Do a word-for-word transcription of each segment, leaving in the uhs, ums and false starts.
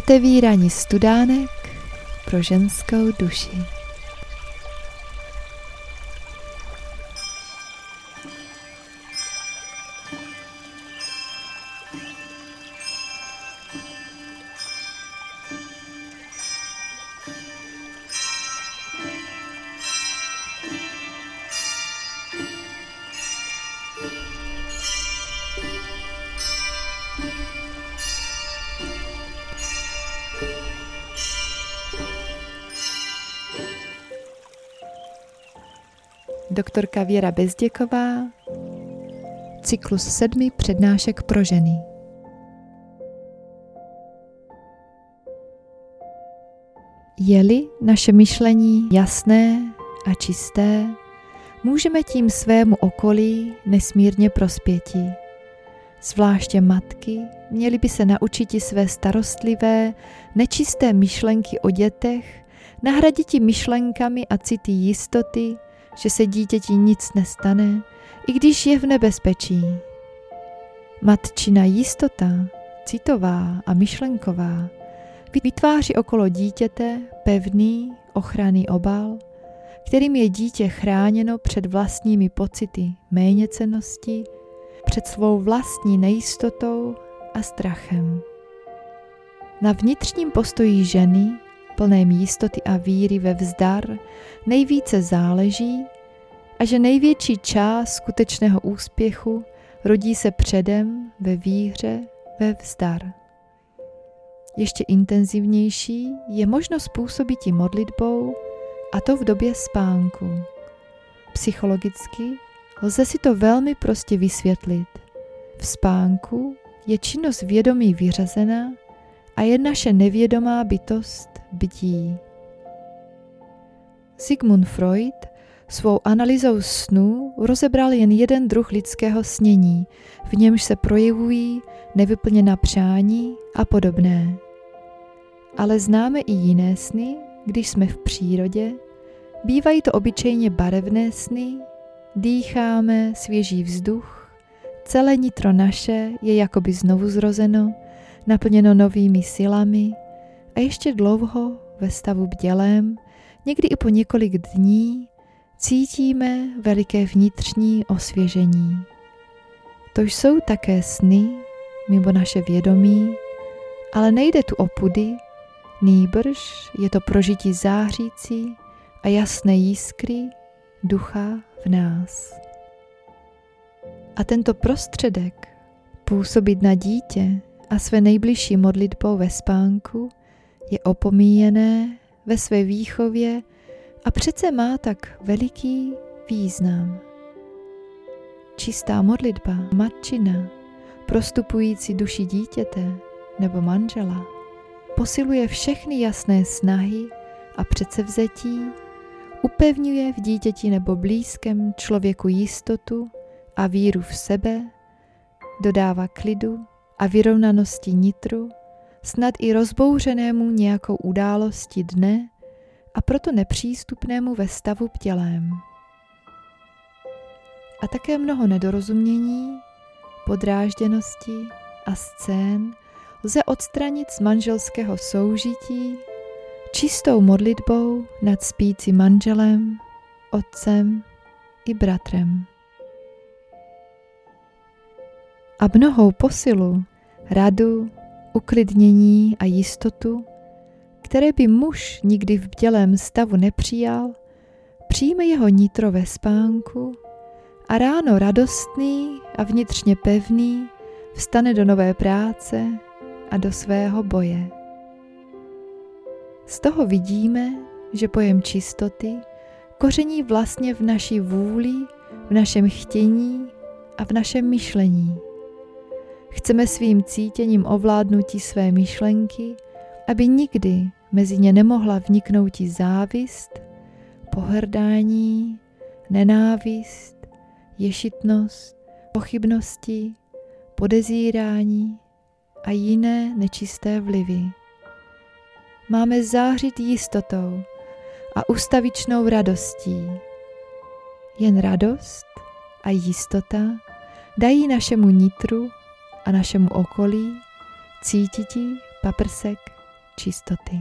Otevírání studánek pro ženskou duši. Doktorka Věra Bezděková, cyklus sedmi přednášek pro ženy. Je-li naše myšlení jasné a čisté, můžeme tím svému okolí nesmírně prospěti. Zvláště matky měly by se naučiti své starostlivé, nečisté myšlenky o dětech, nahraditi myšlenkami a city jistoty, že se dítěti nic nestane, i když je v nebezpečí. Matčina jistota, citová a myšlenková, vytváří okolo dítěte pevný ochranný obal, kterým je dítě chráněno před vlastními pocity méněcennosti, před svou vlastní nejistotou a strachem. Na vnitřním postoji ženy plném jistoty a víry ve vzdar nejvíce záleží a že největší část skutečného úspěchu rodí se předem ve víře ve vzdar. Ještě intenzivnější je možno způsobit i modlitbou, a to v době spánku. Psychologicky lze si to velmi prostě vysvětlit. V spánku je činnost vědomí vyřazena a je naše nevědomá bytost bdí. Sigmund Freud svou analýzou snů rozebral jen jeden druh lidského snění, v němž se projevují nevyplněná přání a podobné. Ale známe i jiné sny, když jsme v přírodě, bývají to obyčejně barevné sny, dýcháme svěží vzduch, celé nitro naše je jakoby znovu zrozeno, naplněno novými silami, a ještě dlouho ve stavu bdělém, někdy i po několik dní, cítíme veliké vnitřní osvěžení. To jsou také sny mimo naše vědomí, ale nejde tu o pudy, nýbrž je to prožití zářící a jasné jiskry ducha v nás. A tento prostředek působit na dítě a své nejbližší modlitbou ve spánku je opomíjené ve své výchově a přece má tak veliký význam. Čistá modlitba, matčina, prostupující duši dítěte nebo manžela, posiluje všechny jasné snahy a předsevzetí, upevňuje v dítěti nebo blízkém člověku jistotu a víru v sebe, dodává klidu a vyrovnanosti nitru, snad i rozbouřenému nějakou událostí dne a proto nepřístupnému ve stavu bdělém. A také mnoho nedorozumění, podrážděnosti a scén lze odstranit z manželského soužití čistou modlitbou nad spícím manželem, otcem i bratrem. A mnohou posilu, radu, uklidnění a jistotu, které by muž nikdy v bdělém stavu nepřijal, přijme jeho nitro ve spánku a ráno radostný a vnitřně pevný vstane do nové práce a do svého boje. Z toho vidíme, že pojem čistoty koření vlastně v naší vůli, v našem chtění a v našem myšlení. Chceme svým cítěním ovládnutí své myšlenky, aby nikdy mezi ně nemohla vniknouti závist, pohrdání, nenávist, ješitnost, pochybnosti, podezírání a jiné nečisté vlivy. Máme zářit jistotou a ustavičnou radostí. Jen radost a jistota dají našemu nitru a našemu okolí cítiti paprsek čistoty.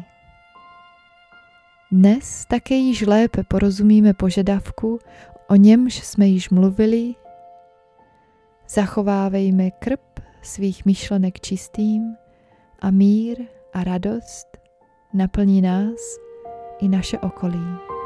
Dnes také již lépe porozumíme požadavku, o němž jsme již mluvili. Zachovávejme krb svých myšlenek čistým a mír a radost naplní nás i naše okolí.